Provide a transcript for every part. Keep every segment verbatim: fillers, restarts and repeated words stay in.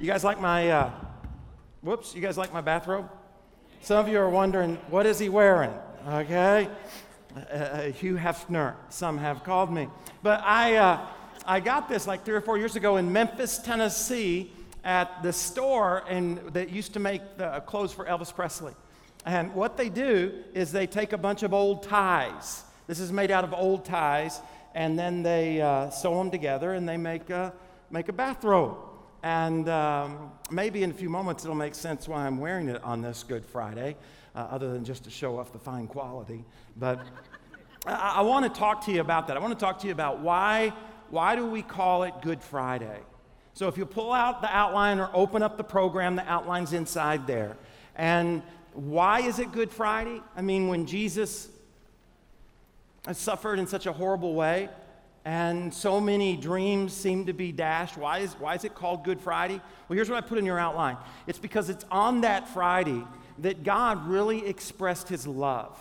You guys like my, uh, whoops, you guys like my bathrobe? Some of you are wondering, what is he wearing? Okay, uh, Hugh Hefner, some have called me. But I uh, I got this like three or four years ago in Memphis, Tennessee, at the store and that used to make the clothes for Elvis Presley. And what they do is they take a bunch of old ties. This is made out of old ties, and then they uh, sew them together and they make a, make a bathrobe. And um, maybe in a few moments it'll make sense why I'm wearing it on this Good Friday, uh, other than just to show off the fine quality. But I, I want to talk to you about that. I want to talk to you about why why do we call it Good Friday? So if you pull out the outline or open up the program, the outline's inside there. And why is it Good Friday? I mean, when Jesus suffered in such a horrible way, and so many dreams seem to be dashed. Why is, why is it called Good Friday? Well, here's what I put in your outline. It's because it's on that Friday that God really expressed his love.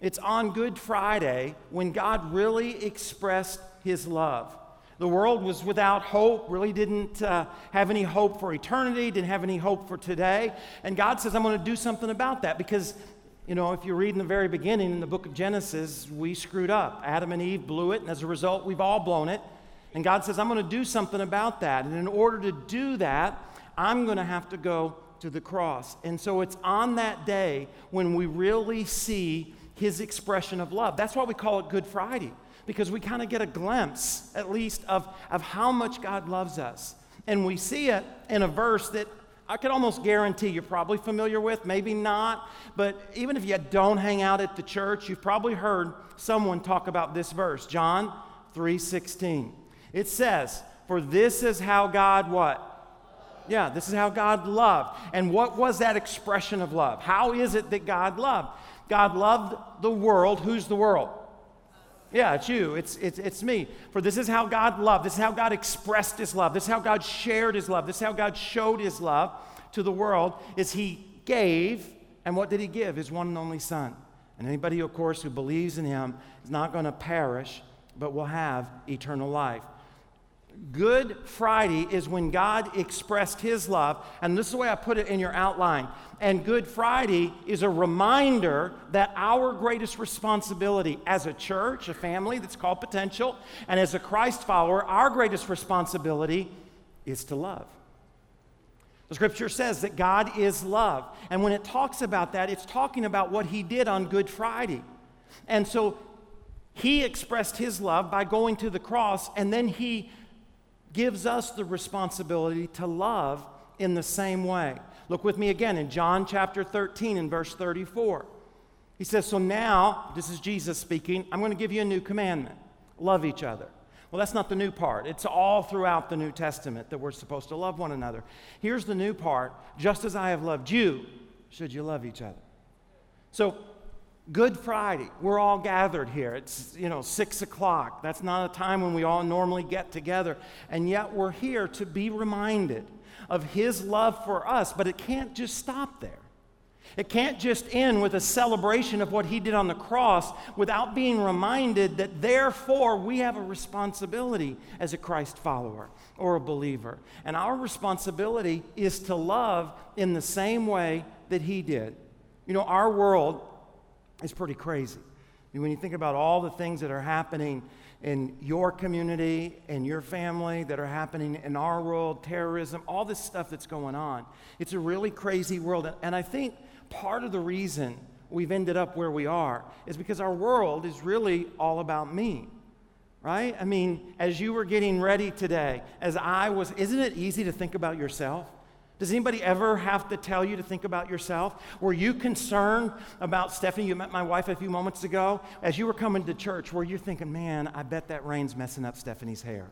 It's on Good Friday when God really expressed his love. The world was without hope, really didn't uh, have any hope for eternity, didn't have any hope for today. And God says, I'm going to do something about that because, you know, if you read in the very beginning in the book of Genesis, we screwed up. Adam and Eve blew it, and as a result, we've all blown it. And God says, I'm going to do something about that. And in order to do that, I'm going to have to go to the cross. And so it's on that day when we really see his expression of love. That's why we call it Good Friday, because we kind of get a glimpse, at least, of, of how much God loves us. And we see it in a verse that I could almost guarantee you're probably familiar with, maybe not, but even if you don't hang out at the church, you've probably heard someone talk about this verse, John three sixteen. It says, for this is how God what? Yeah, this is how God loved. And what was that expression of love? How is it that God loved? God loved the world. Who's the world? Yeah, it's you. It's, it's it's me. For this is how God loved. This is how God expressed his love. This is how God shared his love. This is how God showed his love to the world is he gave. And what did he give? His one and only son. And anybody, of course, who believes in him is not going to perish, but will have eternal life. Good Friday is when God expressed his love, and this is the way I put it in your outline. And Good Friday is a reminder that our greatest responsibility as a church, a family that's called Potential, and as a Christ follower, our greatest responsibility is to love. The scripture says that God is love, and when it talks about that, it's talking about what he did on Good Friday. And so he expressed his love by going to the cross, and then he gives us the responsibility to love in the same way. Look with me again in John chapter thirteen and verse thirty-four. He says, so now, this is Jesus speaking, I'm going to give you a new commandment. Love each other. Well, that's not the new part. It's all throughout the New Testament that we're supposed to love one another. Here's the new part. Just as I have loved you, should you love each other. So, Good Friday, we're all gathered here. It's, you know, six o'clock. That's not a time when we all normally get together. And yet we're here to be reminded of his love for us, but it can't just stop there. It can't just end with a celebration of what he did on the cross without being reminded that therefore we have a responsibility as a Christ follower or a believer. And our responsibility is to love in the same way that he did. You know, our world it's pretty crazy. I mean, when you think about all the things that are happening in your community, in your family, that are happening in our world, terrorism, all this stuff that's going on, it's a really crazy world. And I think part of the reason we've ended up where we are is because our world is really all about me, right? I mean, as you were getting ready today, as I was, isn't it easy to think about yourself? Does anybody ever have to tell you to think about yourself? Were you concerned about Stephanie? You met my wife a few moments ago. As you were coming to church, were you thinking, man, I bet that rain's messing up Stephanie's hair,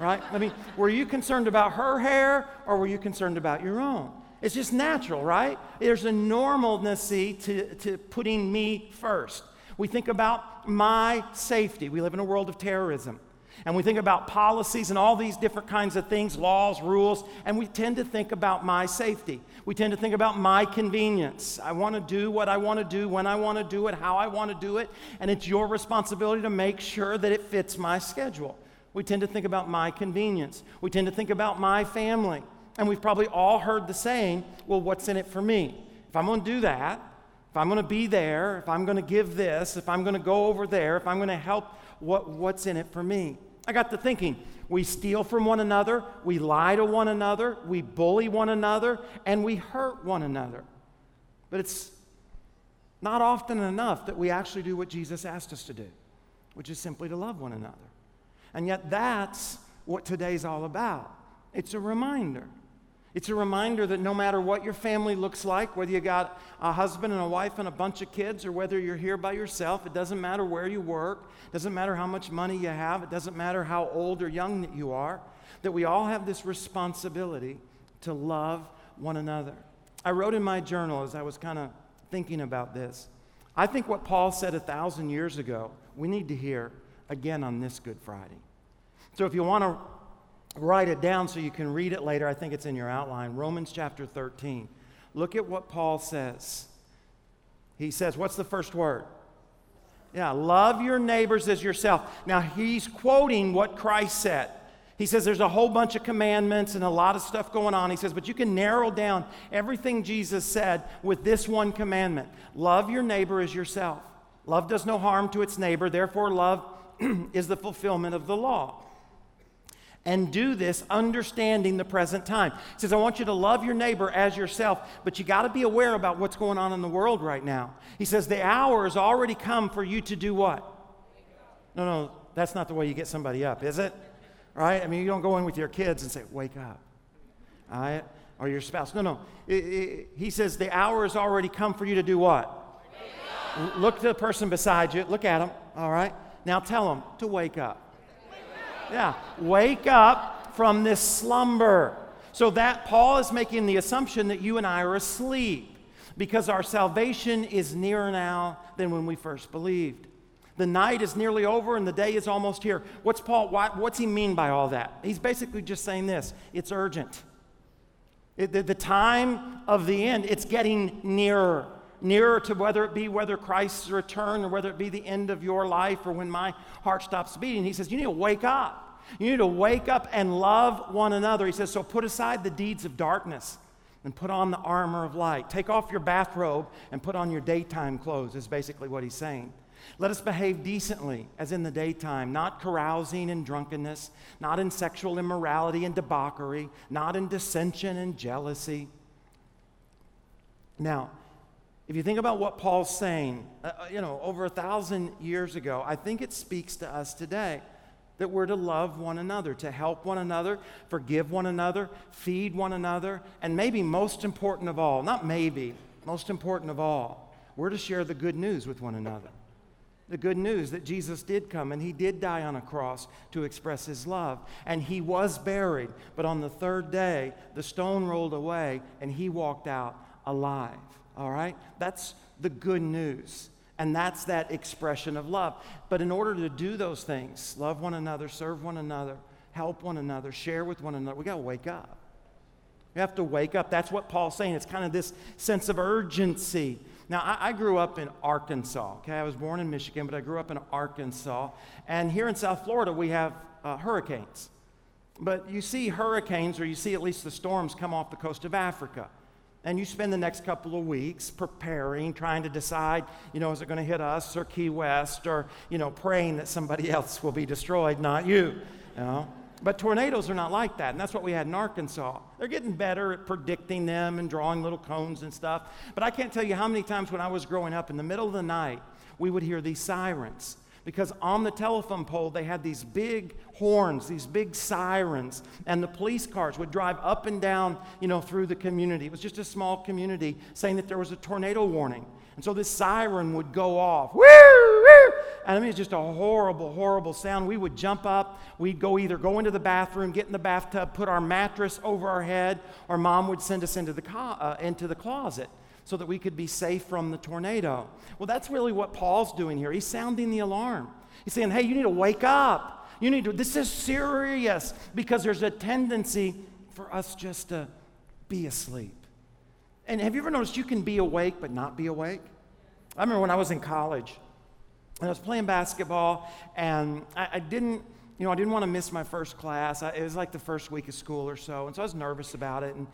right? I mean, were you concerned about her hair or were you concerned about your own? It's just natural, right? There's a normalness to, to putting me first. We think about my safety. We live in a world of terrorism. And we think about policies and all these different kinds of things, laws, rules, and we tend to think about my safety. We tend to think about my convenience. I want to do what I want to do, when I want to do it, how I want to do it, and it's your responsibility to make sure that it fits my schedule. We tend to think about my convenience. We tend to think about my family And we've probably all heard the saying, well, what's in it for me? If I'm going to do that, if I'm going to be there, if I'm going to give this, if I'm going to go over there, if I'm going to help, what, what's in it for me? I got to thinking, we steal from one another, we lie to one another, we bully one another, and we hurt one another. But it's not often enough that we actually do what Jesus asked us to do, which is simply to love one another. And yet that's what today's all about. It's a reminder. It's a reminder that no matter what your family looks like, whether you got a husband and a wife and a bunch of kids, or whether you're here by yourself, it doesn't matter where you work, it doesn't matter how much money you have, it doesn't matter how old or young that you are, that we all have this responsibility to love one another. I wrote in my journal as I was kind of thinking about this, I think what Paul said a thousand years ago, we need to hear again on this Good Friday. So if you want to write it down so you can read it later. I think it's in your outline. Romans chapter thirteen. Look at what Paul says. He says, what's the first word? Yeah, love your neighbors as yourself. Now, he's quoting what Christ said. He says there's a whole bunch of commandments and a lot of stuff going on. He says, but you can narrow down everything Jesus said with this one commandment. Love your neighbor as yourself. Love does no harm to its neighbor. Therefore, love is the fulfillment of the law. And do this understanding the present time. He says, I want you to love your neighbor as yourself, but you got to be aware about what's going on in the world right now. He says, the hour has already come for you to do what? No, no, that's not the way you get somebody up, is it? Right? I mean, you don't go in with your kids and say, wake up. All right? Or your spouse. No, no. It, it, he says, the hour has already come for you to do what? Wake up. Look to the person beside you. Look at them. All right? Now tell them to wake up. Yeah, wake up from this slumber. So that Paul is making the assumption that you and I are asleep because our salvation is nearer now than when we first believed. The night is nearly over and the day is almost here. What's Paul, why, what's he mean by all that? He's basically just saying this, it's urgent. It, the, the time of the end, it's getting nearer. Nearer to whether it be whether Christ's return or whether it be the end of your life or when my heart stops beating. He says, you need to wake up. You need to wake up and love one another. He says, so put aside the deeds of darkness and put on the armor of light. Take off your bathrobe and put on your daytime clothes is basically what he's saying. Let us behave decently as in the daytime, not carousing and drunkenness, not in sexual immorality and debauchery, not in dissension and jealousy. Now, if you think about what Paul's saying, uh, you know, over a thousand years ago, I think it speaks to us today that we're to love one another, to help one another, forgive one another, feed one another, and maybe most important of all, not maybe, most important of all, we're to share the good news with one another. The good news that Jesus did come and he did die on a cross to express his love, and he was buried, but on the third day, the stone rolled away and he walked out alive. All right? That's the good news. And that's that expression of love. But in order to do those things, love one another, serve one another, help one another, share with one another, we got to wake up. We have to wake up. That's what Paul's saying. It's kind of this sense of urgency. Now, I, I grew up in Arkansas. Okay, I was born in Michigan, but I grew up in Arkansas. And here in South Florida, we have uh, hurricanes. But you see hurricanes, or you see at least the storms come off the coast of Africa. And you spend the next couple of weeks preparing, trying to decide, you know, is it going to hit us or Key West, or, you know, praying that somebody else will be destroyed, not you, you know. But tornadoes are not like that, and that's what we had in Arkansas. They're getting better at predicting them and drawing little cones and stuff. But I can't tell you how many times when I was growing up, in the middle of the night, we would hear these sirens. Because on the telephone pole, they had these big horns, these big sirens, and the police cars would drive up and down, you know, through the community. It was just a small community saying that there was a tornado warning. And so this siren would go off. Woo, woo! And I mean, it's just a horrible, horrible sound. We would jump up. We'd go either go into the bathroom, get in the bathtub, put our mattress over our head, or Mom would send us into the co- uh, into the closet, so that we could be safe from the tornado. Well, that's really what Paul's doing here. He's sounding the alarm. He's saying, hey, you need to wake up. You need to, this is serious, because there's a tendency for us just to be asleep. And have you ever noticed you can be awake but not be awake? I remember when I was in college, and I was playing basketball, and I, I didn't you know, I didn't want to miss my first class. I, it was like the first week of school or so, and so I was nervous about it, and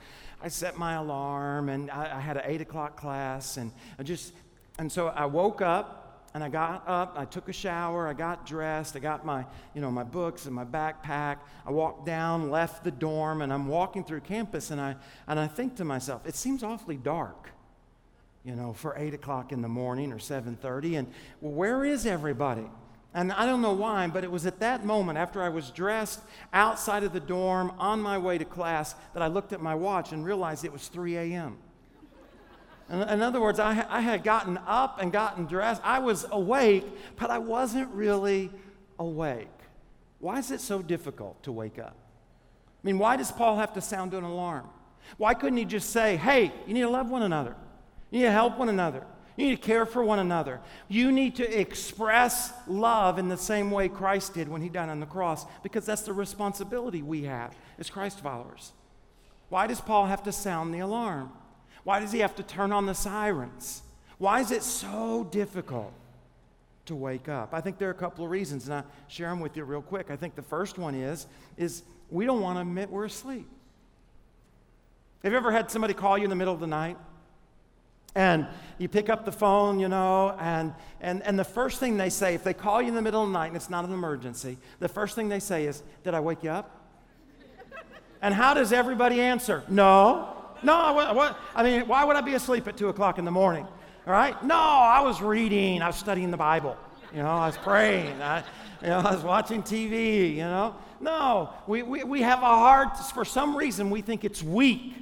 I set my alarm, and I, I had an eight o'clock class, and I just, and so I woke up, and I got up, I took a shower, I got dressed, I got my, you know, my books and my backpack, I walked down, left the dorm, and I'm walking through campus, and I, and I think to myself, it seems awfully dark, you know, for eight o'clock in the morning or seven thirty, and well, where is everybody? And I don't know why, but it was at that moment, after I was dressed outside of the dorm on my way to class, that I looked at my watch and realized it was three a.m. In other words, I, I had gotten up and gotten dressed. I was awake, but I wasn't really awake. Why is it so difficult to wake up? I mean, why does Paul have to sound an alarm? Why couldn't he just say, hey, you need to love one another. You need to help one another. You need to care for one another. You need to express love in the same way Christ did when he died on the cross, because that's the responsibility we have as Christ followers. Why does Paul have to sound the alarm? Why does he have to turn on the sirens? Why is it so difficult to wake up? I think there are a couple of reasons, and I'll share them with you real quick. I think the first one is, is we don't want to admit we're asleep. Have you ever had somebody call you in the middle of the night? And you pick up the phone, you know, and, and and the first thing they say, if they call you in the middle of the night and it's not an emergency, the first thing they say is, did I wake you up? And how does everybody answer? No. No, what, what, I mean, why would I be asleep at two o'clock in the morning, all right? No, I was reading. I was studying the Bible. You know, I was praying. I, you know, I was watching T V, you know. No, we, we, we have a hard, for some reason, we think it's weak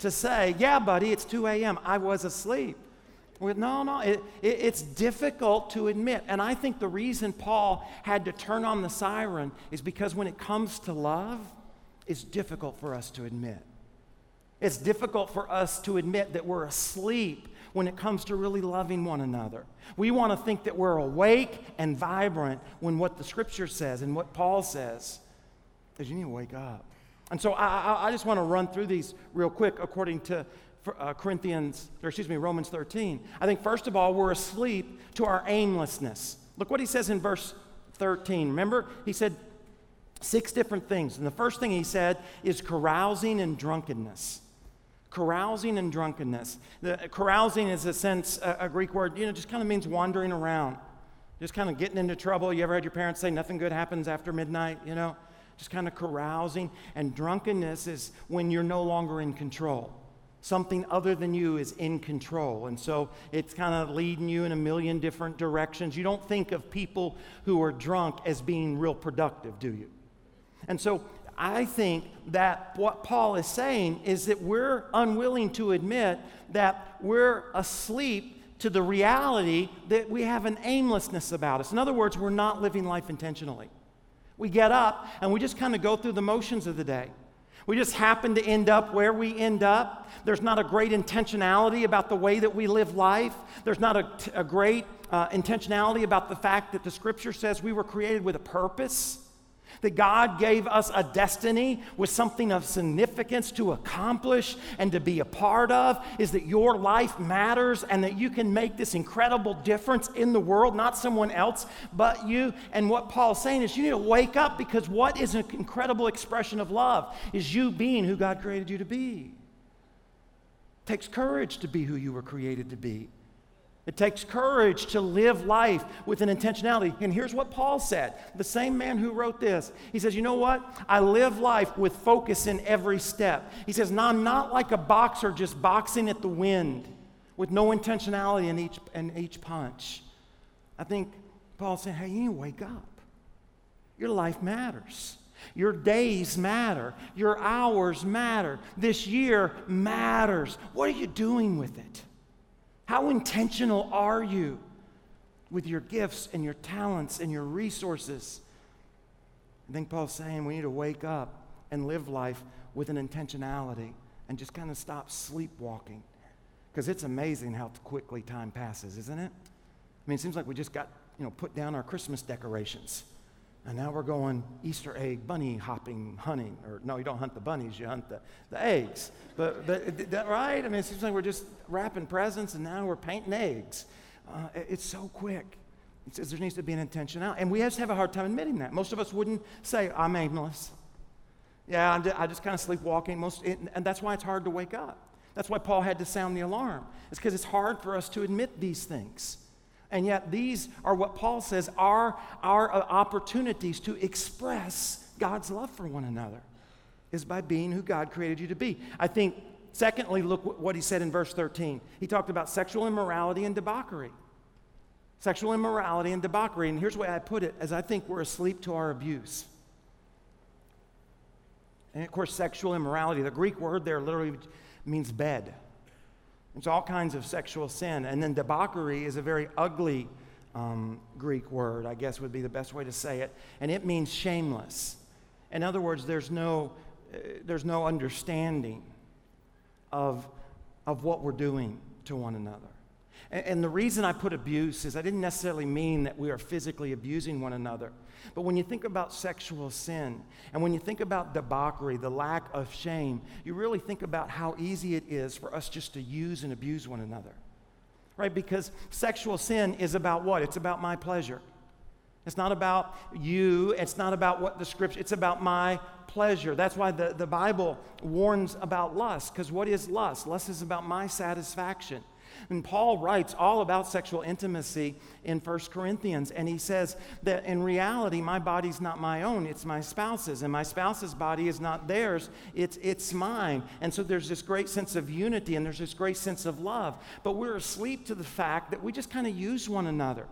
to say, yeah, buddy, it's two a.m., I was asleep. Well, no, no, it, it, it's difficult to admit. And I think the reason Paul had to turn on the siren is because when it comes to love, it's difficult for us to admit. It's difficult for us to admit that we're asleep when it comes to really loving one another. We want to think that we're awake and vibrant when what the Scripture says and what Paul says is you need to wake up. And so I, I just want to run through these real quick according to uh, Corinthians, or excuse me, Romans thirteen. I think first of all, we're asleep to our aimlessness. Look what he says in verse thirteen. Remember, he said six different things. And the first thing he said is carousing and drunkenness. Carousing and drunkenness. The, uh, carousing is a sense, uh, a Greek word, you know, just kind of means wandering around. Just kind of getting into trouble. You ever had your parents say nothing good happens after midnight, you know? Just kind of carousing. And drunkenness is when you're no longer in control. Something other than you is in control. And so it's kind of leading you in a million different directions. You don't think of people who are drunk as being real productive, do you? And so I think that what Paul is saying is that we're unwilling to admit that we're asleep to the reality that we have an aimlessness about us. In other words, we're not living life intentionally. We get up and we just kind of go through the motions of the day. We just happen to end up where we end up. There's not a great intentionality about the way that we live life. There's not a, a great uh, intentionality about the fact that the Scripture says we were created with a purpose, that God gave us a destiny with something of significance to accomplish and to be a part of, is that your life matters and that you can make this incredible difference in the world, not someone else, but you. And what Paul's saying is you need to wake up, because what is an incredible expression of love is you being who God created you to be. It takes courage to be who you were created to be. It takes courage to live life with an intentionality. And here's what Paul said, the same man who wrote this. He says, you know what? I live life with focus in every step. He says, no, I'm not like a boxer just boxing at the wind with no intentionality in each, in each punch. I think Paul said, hey, you need to wake up. Your life matters. Your days matter. Your hours matter. This year matters. What are you doing with it? How intentional are you with your gifts and your talents and your resources? I think Paul's saying we need to wake up and live life with an intentionality and just kind of stop sleepwalking, because it's amazing how quickly time passes, isn't it? I mean, it seems like we just got, you know, put down our Christmas decorations, and now we're going Easter egg bunny hopping, hunting. Or no, you don't hunt the bunnies, you hunt the, the eggs. But, but right? I mean, it seems like we're just wrapping presents, and now we're painting eggs. Uh, it's so quick. It says there needs to be an intentionality. And we just have a hard time admitting that. Most of us wouldn't say, I'm aimless. Yeah, I'm just, I just kind of sleepwalking. Most, it, and that's why it's hard to wake up. That's why Paul had to sound the alarm. It's because it's hard for us to admit these things. And yet these are what Paul says are our opportunities to express God's love for one another is by being who God created you to be. I think, secondly, look what he said in verse thirteen. He talked about sexual immorality and debauchery. Sexual immorality and debauchery. And here's the way I put it, as I think we're asleep to our abuse. And, of course, sexual immorality, the Greek word there literally means bed. It's all kinds of sexual sin. And then debauchery is a very ugly um, Greek word, I guess would be the best way to say it. And it means shameless. In other words, there's no, uh, there's no understanding of, of what we're doing to one another. And, and the reason I put abuse is I didn't necessarily mean that we are physically abusing one another. But when you think about sexual sin, and when you think about debauchery, the lack of shame, you really think about how easy it is for us just to use and abuse one another, right? Because sexual sin is about what? It's about my pleasure. It's not about you. It's not about what the scripture, it's about my pleasure. That's why the, the Bible warns about lust, because what is lust? Lust is about my satisfaction. And Paul writes all about sexual intimacy in First Corinthians, and he says that in reality, my body's not my own, it's my spouse's, and my spouse's body is not theirs, it's, it's mine. And so there's this great sense of unity, and there's this great sense of love, but we're asleep to the fact that we just kind of use one another.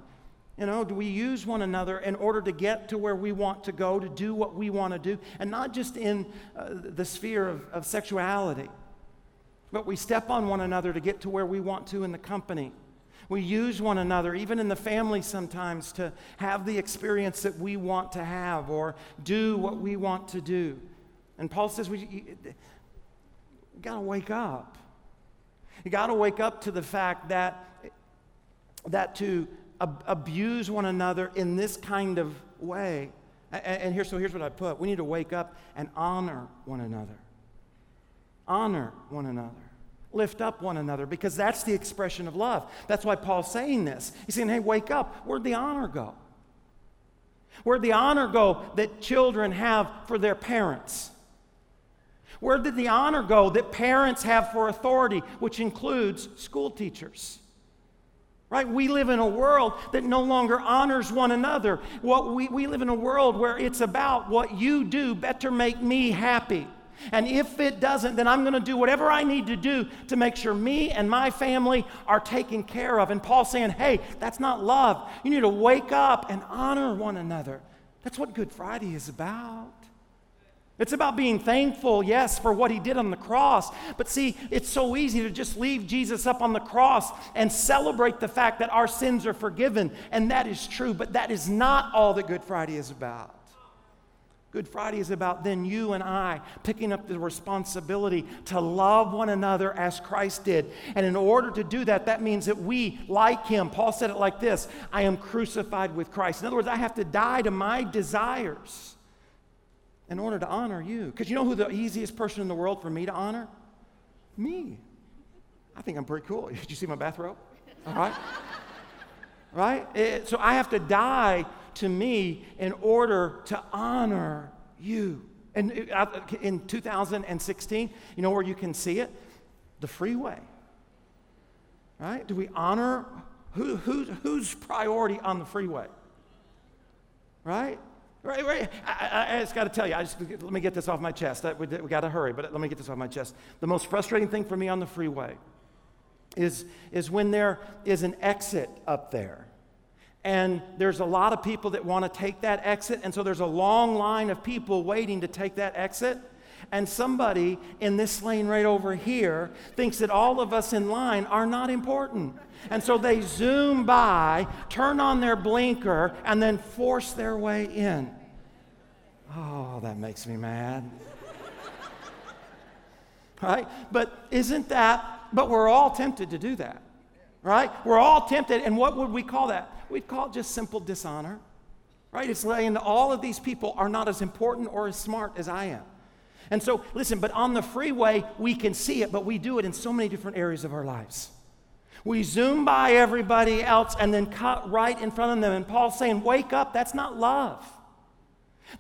You know, do we use one another in order to get to where we want to go, to do what we want to do, and not just in uh, the sphere of, of sexuality? But we step on one another to get to where we want to in the company. We use one another, even in the family sometimes, to have the experience that we want to have or do what we want to do. And Paul says we, you, you got to wake up. You got to wake up to the fact that, that to ab- abuse one another in this kind of way. And, and here, so here's what I put. We need to wake up and honor one another. Honor one another. Lift up one another, because that's the expression of love. That's why Paul's saying this. He's saying, hey, wake up. Where'd the honor go? Where'd the honor go that children have for their parents? Where did the honor go that parents have for authority, which includes school teachers? Right? We live in a world that no longer honors one another. What we, we live in a world where it's about what you do better make me happy. And if it doesn't, then I'm going to do whatever I need to do to make sure me and my family are taken care of. And Paul's saying, hey, that's not love. You need to wake up and honor one another. That's what Good Friday is about. It's about being thankful, yes, for what he did on the cross. But see, it's so easy to just leave Jesus up on the cross and celebrate the fact that our sins are forgiven. And that is true, but that is not all that Good Friday is about. Good Friday is about then you and I picking up the responsibility to love one another as Christ did. And in order to do that, that means that we, like him, Paul said it like this, I am crucified with Christ. In other words, I have to die to my desires in order to honor you. Because you know who the easiest person in the world for me to honor? Me. I think I'm pretty cool. Did you see my bathrobe? All right. Right? It, so I have to die to me in order to honor you. And in two thousand sixteen, you know where you can see it? The freeway, right? Do we honor, who, who, who's priority on the freeway, right? Right, right. I, I, I just got to tell you, I just, let me get this off my chest. I, we we got to hurry, but let me get this off my chest. The most frustrating thing for me on the freeway is, is when there is an exit up there. And there's a lot of people that want to take that exit, and so there's a long line of people waiting to take that exit. And somebody in this lane right over here thinks that all of us in line are not important. And so they zoom by, turn on their blinker, and then force their way in. Oh, that makes me mad. Right? But isn't that, but we're all tempted to do that. Right? We're all tempted, and what would we call that? We'd call it just simple dishonor, right? It's laying all of these people are not as important or as smart as I am. And so, listen, but on the freeway, we can see it, but we do it in so many different areas of our lives. We zoom by everybody else and then cut right in front of them. And Paul's saying, wake up, that's not love.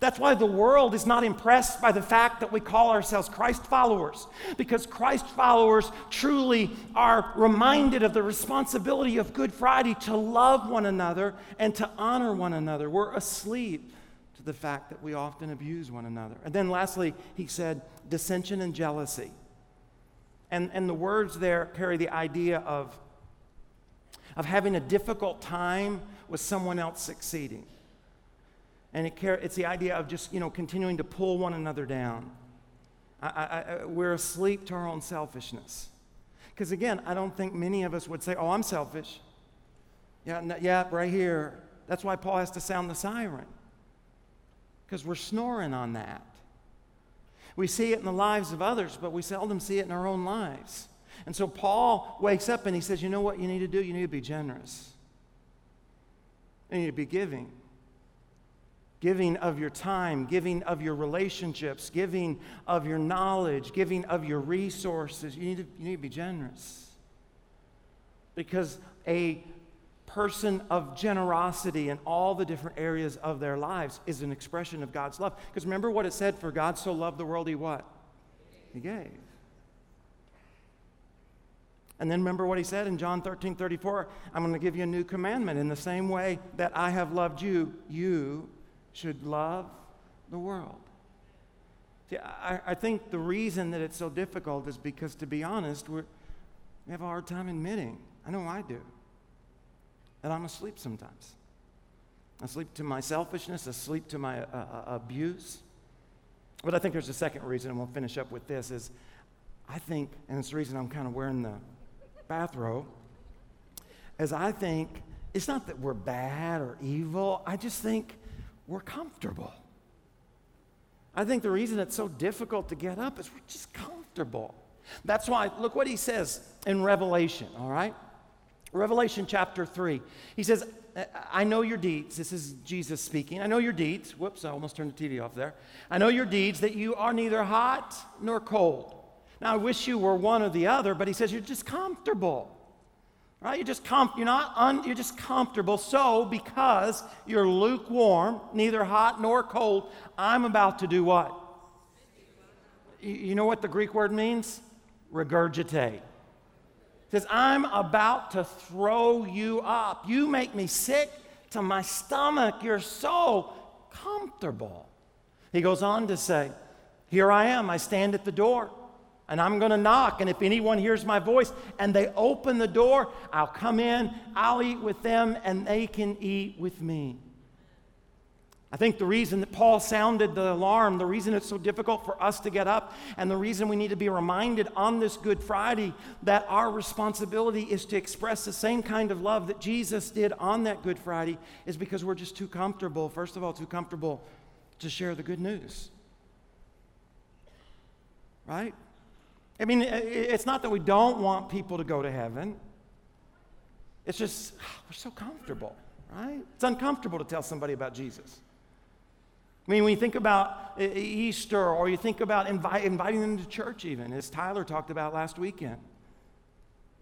That's why the world is not impressed by the fact that we call ourselves Christ followers, because Christ followers truly are reminded of the responsibility of Good Friday to love one another and to honor one another. We're asleep to the fact that we often abuse one another. And then lastly, he said, dissension and jealousy. And, and the words there carry the idea of, of having a difficult time with someone else succeeding. And it, it's the idea of just, you know, continuing to pull one another down. I, I, I, we're asleep to our own selfishness. Because again, I don't think many of us would say, oh, I'm selfish. Yeah, no, yeah, right here. That's why Paul has to sound the siren. Because we're snoring on that. We see it in the lives of others, but we seldom see it in our own lives. And so Paul wakes up and he says, you know what you need to do? You need to be generous. You need to be giving. Giving of your time, giving of your relationships, giving of your knowledge, giving of your resources. You need to, you need to be generous. Because a person of generosity in all the different areas of their lives is an expression of God's love. Because remember what it said, for God so loved the world, he what? He gave. And then remember what he said in John thirteen thirty-four, I'm going to give you a new commandment. In the same way that I have loved you, you should love the world. See, I, I think the reason that it's so difficult is because, to be honest, we're, we have a hard time admitting, I know I do, that I'm asleep sometimes. Asleep to my selfishness, asleep to my uh, uh, abuse. But I think there's a second reason, and we'll finish up with this, is I think, and it's the reason I'm kind of wearing the bathrobe, is I think it's not that we're bad or evil. I just think we're comfortable. I think the reason it's so difficult to get up is we're just comfortable. That's why, look what he says in Revelation, all right? Revelation chapter three. He says, I know your deeds. This is Jesus speaking. I know your deeds. Whoops, I almost turned the T V off there. I know your deeds, that you are neither hot nor cold. Now, I wish you were one or the other, but he says you're just comfortable. Right? You're just com- you're not un- you're just comfortable. So because you're lukewarm, neither hot nor cold, I'm about to do what? You know what the Greek word means? Regurgitate. It says, I'm about to throw you up. You make me sick to my stomach. You're so comfortable. He goes on to say, here I am. I stand at the door. And I'm going to knock, and if anyone hears my voice and they open the door, I'll come in, I'll eat with them, and they can eat with me. I think the reason that Paul sounded the alarm, the reason it's so difficult for us to get up, and the reason we need to be reminded on this Good Friday that our responsibility is to express the same kind of love that Jesus did on that Good Friday is because we're just too comfortable, first of all, too comfortable to share the good news. Right? I mean, it's not that we don't want people to go to heaven. It's just, we're so comfortable, right? It's uncomfortable to tell somebody about Jesus. I mean, when you think about Easter or you think about invite, inviting them to church even, as Tyler talked about last weekend.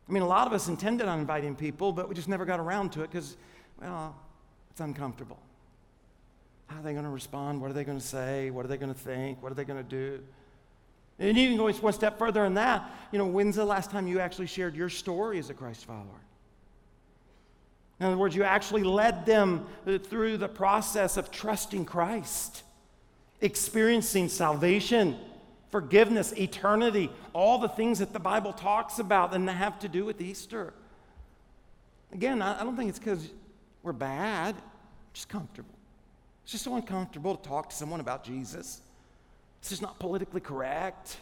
I mean, a lot of us intended on inviting people, but we just never got around to it because, well, it's uncomfortable. How are they going to respond? What are they going to say? What are they going to think? What are they going to do? And even going one step further than that, you know, when's the last time you actually shared your story as a Christ follower? In other words, you actually led them through the process of trusting Christ, experiencing salvation, forgiveness, eternity, all the things that the Bible talks about and that have to do with Easter. Again, I don't think it's because we're bad, just comfortable. It's just so uncomfortable to talk to someone about Jesus. It's just not politically correct.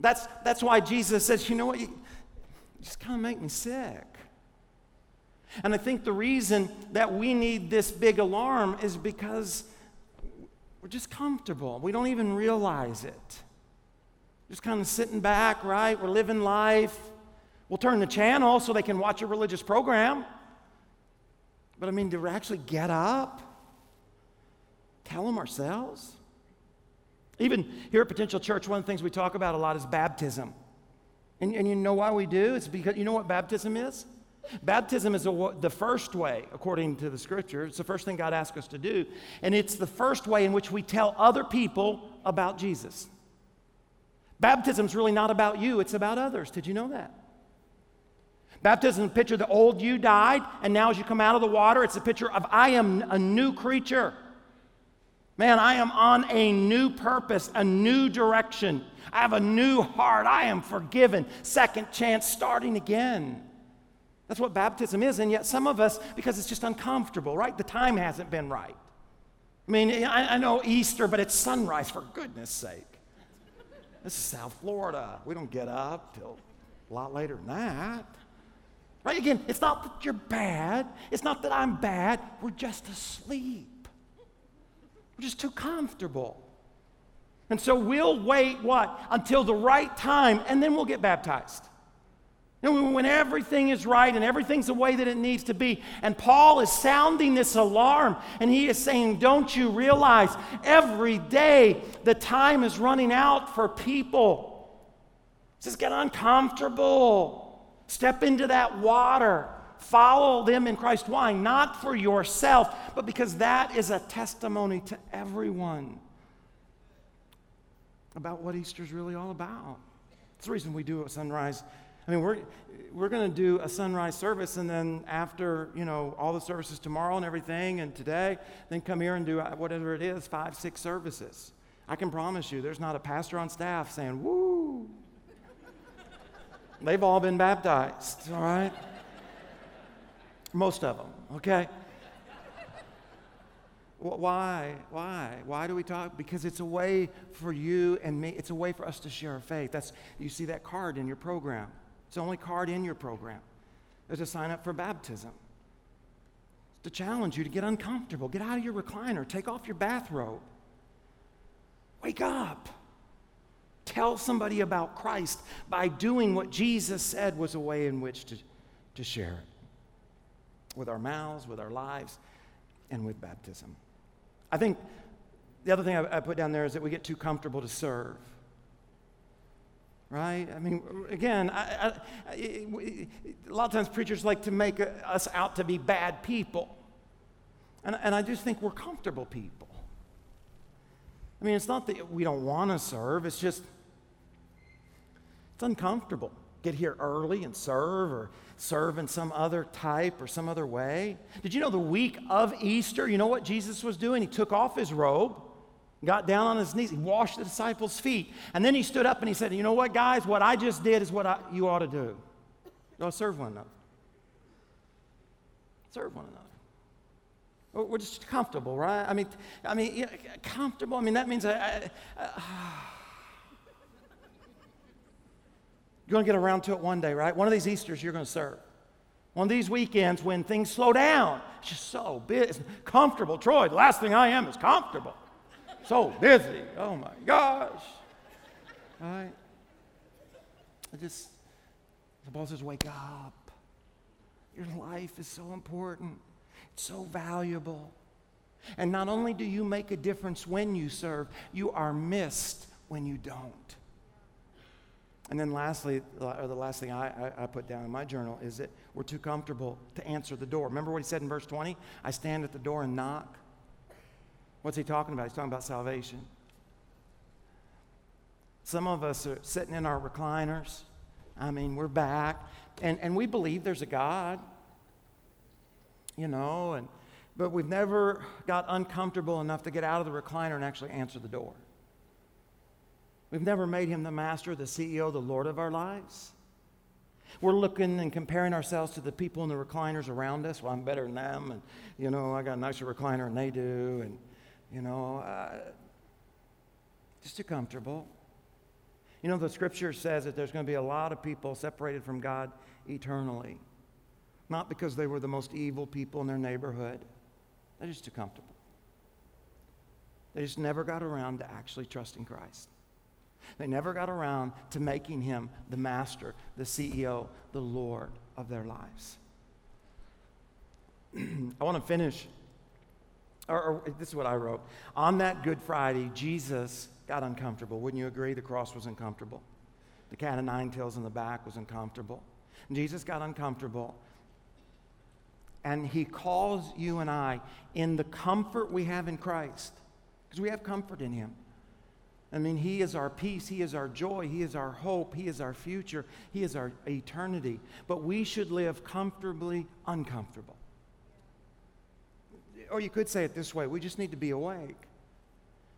That's, that's why Jesus says, you know what, you just kind of make me sick. And I think the reason that we need this big alarm is because we're just comfortable. We don't even realize it. Just kind of sitting back, right? We're living life. We'll turn the channel so they can watch a religious program. But I mean, to actually get up, tell them ourselves. Even here at Potential Church, one of the things we talk about a lot is baptism. And, and you know why we do? It's because, you know what baptism is? Baptism is a, the first way, according to the scripture. It's the first thing God asks us to do. And it's the first way in which we tell other people about Jesus. Baptism's really not about you, it's about others. Did you know that? Baptism is a picture of the old you died, and now as you come out of the water, it's a picture of I am a new creature. Man, I am on a new purpose, a new direction. I have a new heart. I am forgiven. Second chance, starting again. That's what baptism is, and yet some of us, because it's just uncomfortable, right? The time hasn't been right. I mean, I, I know Easter, but it's sunrise, for goodness sake. This is South Florida. We don't get up till a lot later than that. Right? Again, it's not that you're bad. It's not that I'm bad. We're just asleep. We're just too comfortable. And so we'll wait, what? Until the right time, and then we'll get baptized. And when everything is right and everything's the way that it needs to be. And Paul is sounding this alarm, and he is saying, don't you realize every day the time is running out for people? He says, get uncomfortable. Step into that water. Follow them in Christ. Why? Not for yourself, but because that is a testimony to everyone about what Easter's really all about. It's the reason we do it at sunrise. I mean, we're we're going to do a sunrise service, and then after, you know, all the services tomorrow and everything and today, then come here and do whatever it is, five, six services. I can promise you there's not a pastor on staff saying, woo. They've all been baptized, all right? Most of them, okay? Why? Why? Why do we talk? Because it's a way for you and me. It's a way for us to share our faith. That's, you see that card in your program. It's the only card in your program. There's a sign up for baptism. It's to challenge you to get uncomfortable. Get out of your recliner. Take off your bathrobe. Wake up. Tell somebody about Christ by doing what Jesus said was a way in which to, to share it. With our mouths, with our lives, and with baptism. I think the other thing I, I put down there is that we get too comfortable to serve. Right? I mean, again, I, I, I, we, a lot of times preachers like to make us out to be bad people. And, and I just think we're comfortable people. I mean, it's not that we don't want to serve. It's just, it's uncomfortable. Get here early and serve, or serve in some other type or some other way. Did you know the week of Easter, you know what Jesus was doing? He took off his robe. Got down on his knees. He washed the disciples' feet. And then he stood up and he said, you know what, guys? What I just did is what I, you ought to do. You ought to serve one another. Serve one another. We're just comfortable, right? I mean, I mean, yeah, comfortable. I mean, that means I, I, I, ah. You're going to get around to it one day, right? One of these Easters, you're going to serve. One of these weekends when things slow down. It's just so busy. It's comfortable. Troy, the last thing I am is comfortable. So busy. Oh, my gosh. All right? I just, the Paul says, wake up. Your life is so important. It's so valuable. And not only do you make a difference when you serve, you are missed when you don't. And then lastly, or the last thing I, I, I put down in my journal is that we're too comfortable to answer the door. Remember what he said in verse twenty? I stand at the door and knock. What's he talking about? He's talking about salvation. Some of us are sitting in our recliners. I mean, we're back. And, and we believe there's a God. You know, and but we've never got uncomfortable enough to get out of the recliner and actually answer the door. We've never made him the master, the C E O, the Lord of our lives. We're looking and comparing ourselves to the people in the recliners around us. Well, I'm better than them. And, you know, I got a nicer recliner than they do. And, you know, uh, just too comfortable. You know, the scripture says that there's going to be a lot of people separated from God eternally. Not because they were the most evil people in their neighborhood. They're just too comfortable. They just never got around to actually trusting Christ. They never got around to making him the master, the C E O, the Lord of their lives. I want to finish, or, or this is what I wrote. On that Good Friday, Jesus got uncomfortable. Wouldn't you agree? The cross was uncomfortable. The cat of nine tails in the back was uncomfortable. And Jesus got uncomfortable. And he calls you and I in the comfort we have in Christ, because we have comfort in him. I mean, he is our peace. He is our joy. He is our hope. He is our future. He is our eternity. But we should live comfortably uncomfortable. Or you could say it this way. We just need to be awake.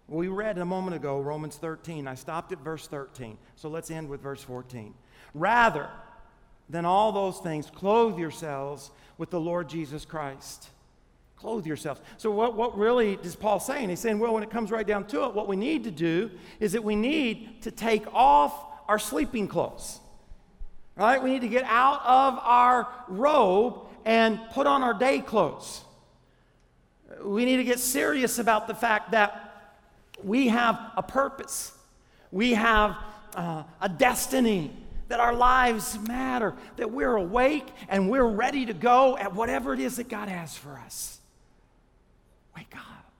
We read a moment ago Romans thirteen. I stopped at verse thirteen. So let's end with verse fourteen. Rather than all those things, clothe yourselves with the Lord Jesus Christ. Clothe yourselves. So what, what really is Paul saying? He's saying, well, when it comes right down to it, what we need to do is that we need to take off our sleeping clothes. Right? We need to get out of our robe and put on our day clothes. We need to get serious about the fact that we have a purpose. We have uh, a destiny. That our lives matter, that we're awake and we're ready to go at whatever it is that God has for us. Wake up.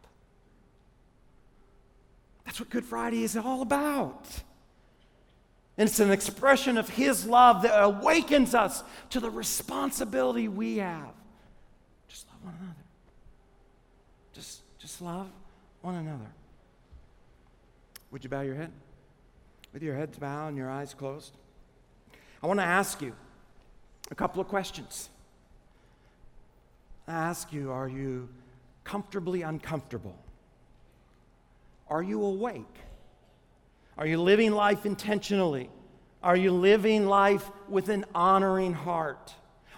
That's what Good Friday is all about. And it's an expression of his love that awakens us to the responsibility we have. Just love one another. Just, just love one another. Would you bow your head? With your heads bowed and your eyes closed, I want to ask you a couple of questions. I ask you, are you comfortably uncomfortable? Are you awake? Are you living life intentionally? Are you living life with an honoring heart?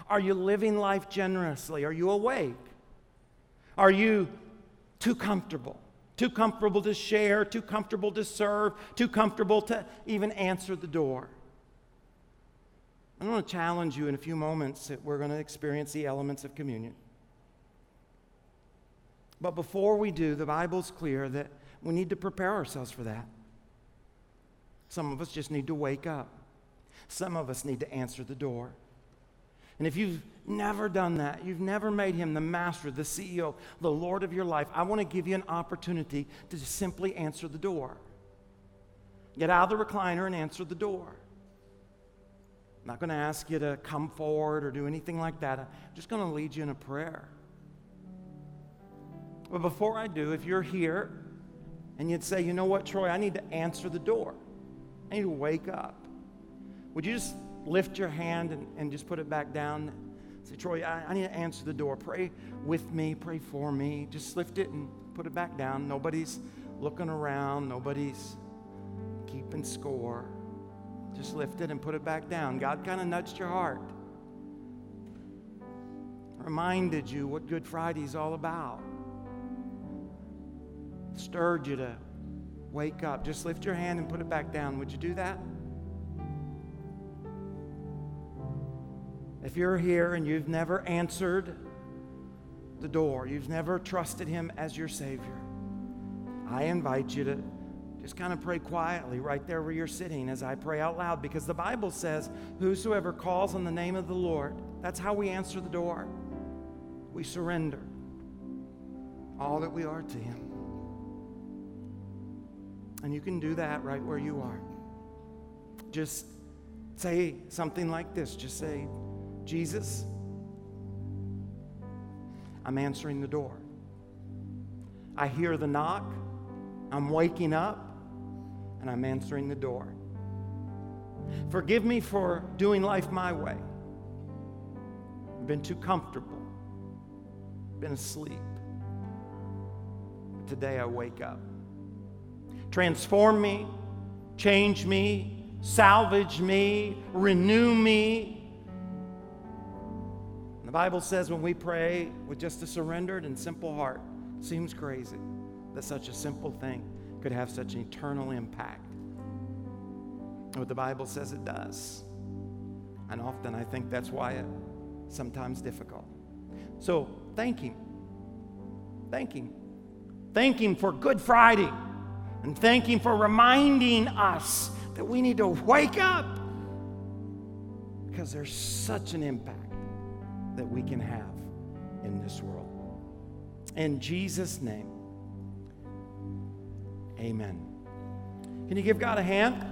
Are you living life generously? Are you awake? Are you too comfortable? Too comfortable to share, too comfortable to serve, too comfortable to even answer the door? I want to challenge you in a few moments that we're going to experience the elements of communion. But before we do, the Bible's clear that we need to prepare ourselves for that. Some of us just need to wake up. Some of us need to answer the door. And if you've never done that, you've never made him the master, the C E O, the Lord of your life, I want to give you an opportunity to just simply answer the door. Get out of the recliner and answer the door. I'm not going to ask you to come forward or do anything like that. I'm just going to lead you in a prayer. But before I do, if you're here and you'd say, you know what, Troy, I need to answer the door. I need to wake up. Would you just lift your hand and, and just put it back down? Say, Troy, I, I need to answer the door. Pray with me. Pray for me. Just lift it and put it back down. Nobody's looking around. Nobody's keeping score. Just lift it and put it back down. God kind of nudged your heart. Reminded you what Good Friday's all about. Stirred you to wake up. Just lift your hand and put it back down. Would you do that? If you're here and you've never answered the door, you've never trusted him as your Savior, I invite you to just kind of pray quietly right there where you're sitting as I pray out loud, because the Bible says, whosoever calls on the name of the Lord, that's how we answer the door. We surrender all that we are to him. And you can do that right where you are. Just say something like this. Just say, Jesus, I'm answering the door. I hear the knock. I'm waking up, and I'm answering the door. Forgive me for doing life my way. I've been too comfortable, been asleep. But today I wake up. Transform me, change me, salvage me, renew me. And the Bible says when we pray with just a surrendered and simple heart, it seems crazy that such a simple thing could have such an eternal impact. What the Bible says it does. And often I think that's why it's sometimes difficult. So thank him. Thank him. Thank him for Good Friday. And thank him for reminding us that we need to wake up, because there's such an impact that we can have in this world. In Jesus' name, amen. Can you give God a hand?